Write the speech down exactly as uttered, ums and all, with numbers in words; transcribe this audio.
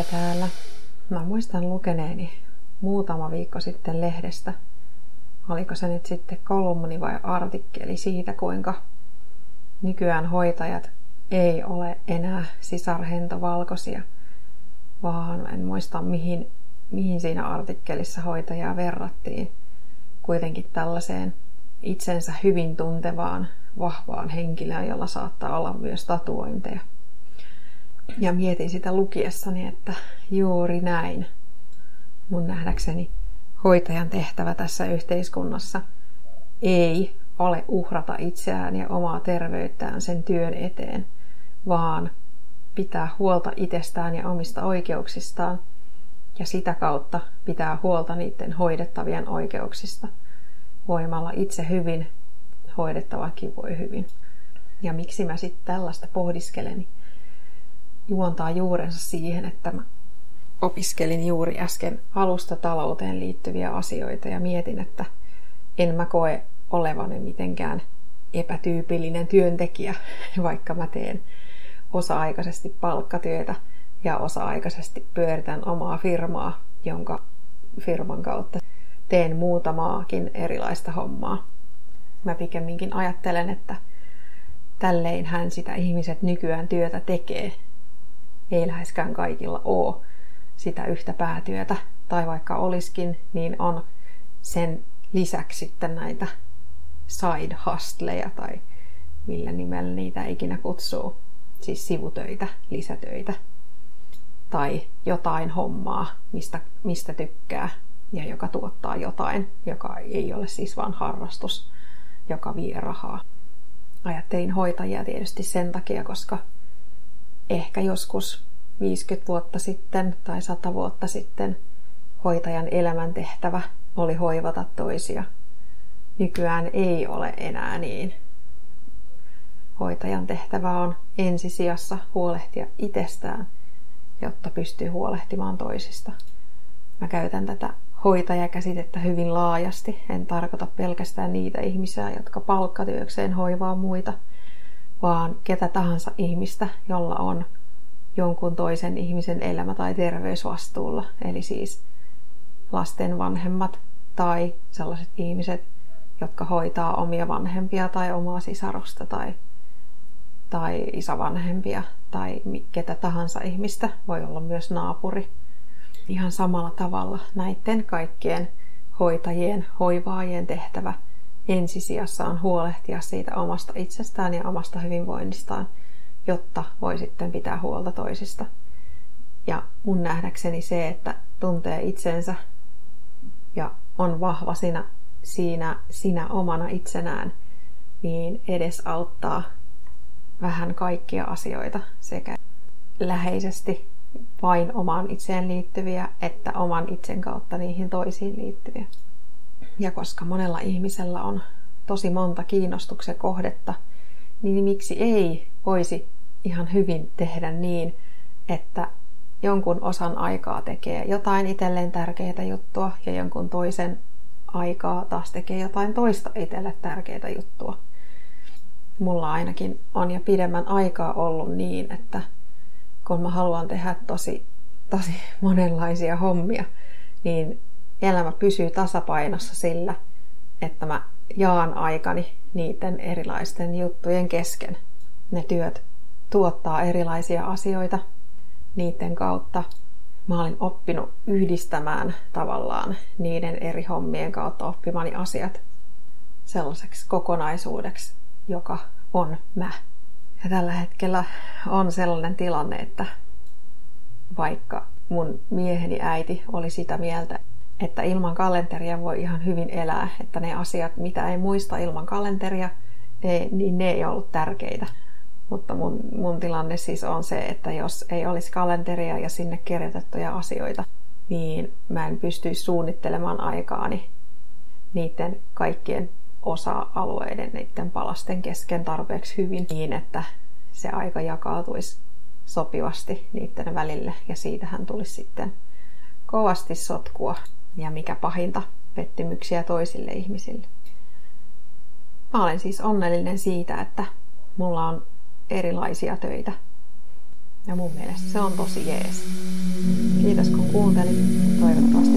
asia täällä. Mä muistan lukeneeni muutama viikko sitten lehdestä. Oliko se nyt sitten kolumni vai artikkeli siitä, kuinka nykyään hoitajat ei ole enää sisarhentovalkoisia, vaan en muista mihin, mihin siinä artikkelissa hoitajaa verrattiin. Kuitenkin tällaiseen itsensä hyvin tuntevaan, vahvaan henkilöön, jolla saattaa olla myös tatuointeja. Ja mietin sitä lukiessani, että juuri näin. Mun nähdäkseni hoitajan tehtävä tässä yhteiskunnassa ei ole uhrata itseään ja omaa terveyttään sen työn eteen, vaan pitää huolta itsestään ja omista oikeuksistaan ja sitä kautta pitää huolta niiden hoidettavien oikeuksista. Voimalla itse hyvin, hoidettavakin voi hyvin. Ja miksi mä sitten tällaista pohdiskelen? Juontaa juurensa siihen, että mä opiskelin juuri äsken alustatalouteen liittyviä asioita ja mietin, että en mä koe olevani mitenkään epätyypillinen työntekijä, vaikka mä teen osa-aikaisesti palkkatyötä ja osa-aikaisesti pyöritän omaa firmaa, jonka firman kautta teen muutamaakin erilaista hommaa. Mä pikemminkin ajattelen, että tälleinhän sitä ihmiset nykyään työtä tekee. Ei läheskään kaikilla ole sitä yhtä päätyötä, tai vaikka olisikin, niin on sen lisäksi sitten näitä side hustleja, tai millä nimellä niitä ikinä kutsuu, siis sivutöitä, lisätöitä, tai jotain hommaa, mistä, mistä tykkää, ja joka tuottaa jotain, joka ei ole siis vaan harrastus, joka vie rahaa. Ajattelin hoitajia tietysti sen takia, koska ehkä joskus viisikymmentä vuotta sitten tai sata vuotta sitten hoitajan elämäntehtävä oli hoivata toisia. Nykyään ei ole enää niin. Hoitajan tehtävä on ensisijassa huolehtia itsestään, jotta pystyy huolehtimaan toisista. Mä käytän tätä hoitajakäsitettä hyvin laajasti. En tarkoita pelkästään niitä ihmisiä, jotka palkkatyökseen hoivaa muita, vaan ketä tahansa ihmistä, jolla on jonkun toisen ihmisen elämä tai terveysvastuulla. Eli siis lasten vanhemmat tai sellaiset ihmiset, jotka hoitaa omia vanhempia tai omaa sisarusta tai, tai isovanhempia tai ketä tahansa ihmistä. Voi olla myös naapuri. Ihan samalla tavalla näiden kaikkien hoitajien, hoivaajien tehtävä ensisijassa on huolehtia siitä omasta itsestään ja omasta hyvinvoinnistaan, jotta voi sitten pitää huolta toisista. Ja mun nähdäkseni se, että tuntee itsensä ja on vahva siinä, siinä, siinä omana itsenään, niin edesauttaa vähän kaikkia asioita sekä läheisesti vain omaan itseen liittyviä, että oman itsen kautta niihin toisiin liittyviä. Ja koska monella ihmisellä on tosi monta kiinnostuksen kohdetta, niin miksi ei voisi ihan hyvin tehdä niin, että jonkun osan aikaa tekee jotain itselleen tärkeää juttua ja jonkun toisen aikaa taas tekee jotain toista itselle tärkeää juttua. Mulla ainakin on jo pidemmän aikaa ollut niin, että kun mä haluan tehdä tosi, tosi monenlaisia hommia, niin elämä pysyy tasapainossa sillä, että mä jaan aikani niiden erilaisten juttujen kesken. Ne työt tuottaa erilaisia asioita niiden kautta. Mä olin oppinut yhdistämään tavallaan niiden eri hommien kautta oppimani asiat sellaiseksi kokonaisuudeksi, joka on mä. Ja tällä hetkellä on sellainen tilanne, että vaikka mun mieheni äiti oli sitä mieltä, että ilman kalenteria voi ihan hyvin elää, että ne asiat, mitä ei muista ilman kalenteria, ne, niin ne ei ollut tärkeitä. Mutta mun, mun tilanne siis on se, että jos ei olisi kalenteria ja sinne kirjoitettuja asioita, niin mä en pystyisi suunnittelemaan aikaani niiden kaikkien osa-alueiden, niiden palasten kesken tarpeeksi hyvin niin, että se aika jakautuisi sopivasti niiden välille ja siitähän tulisi sitten kovasti sotkua. Ja mikä pahinta, pettymyksiä toisille ihmisille. Mä olen siis onnellinen siitä, että mulla on erilaisia töitä. Ja mun mielestä se on tosi jees. Kiitos kun kuuntelit. Toivottavasti.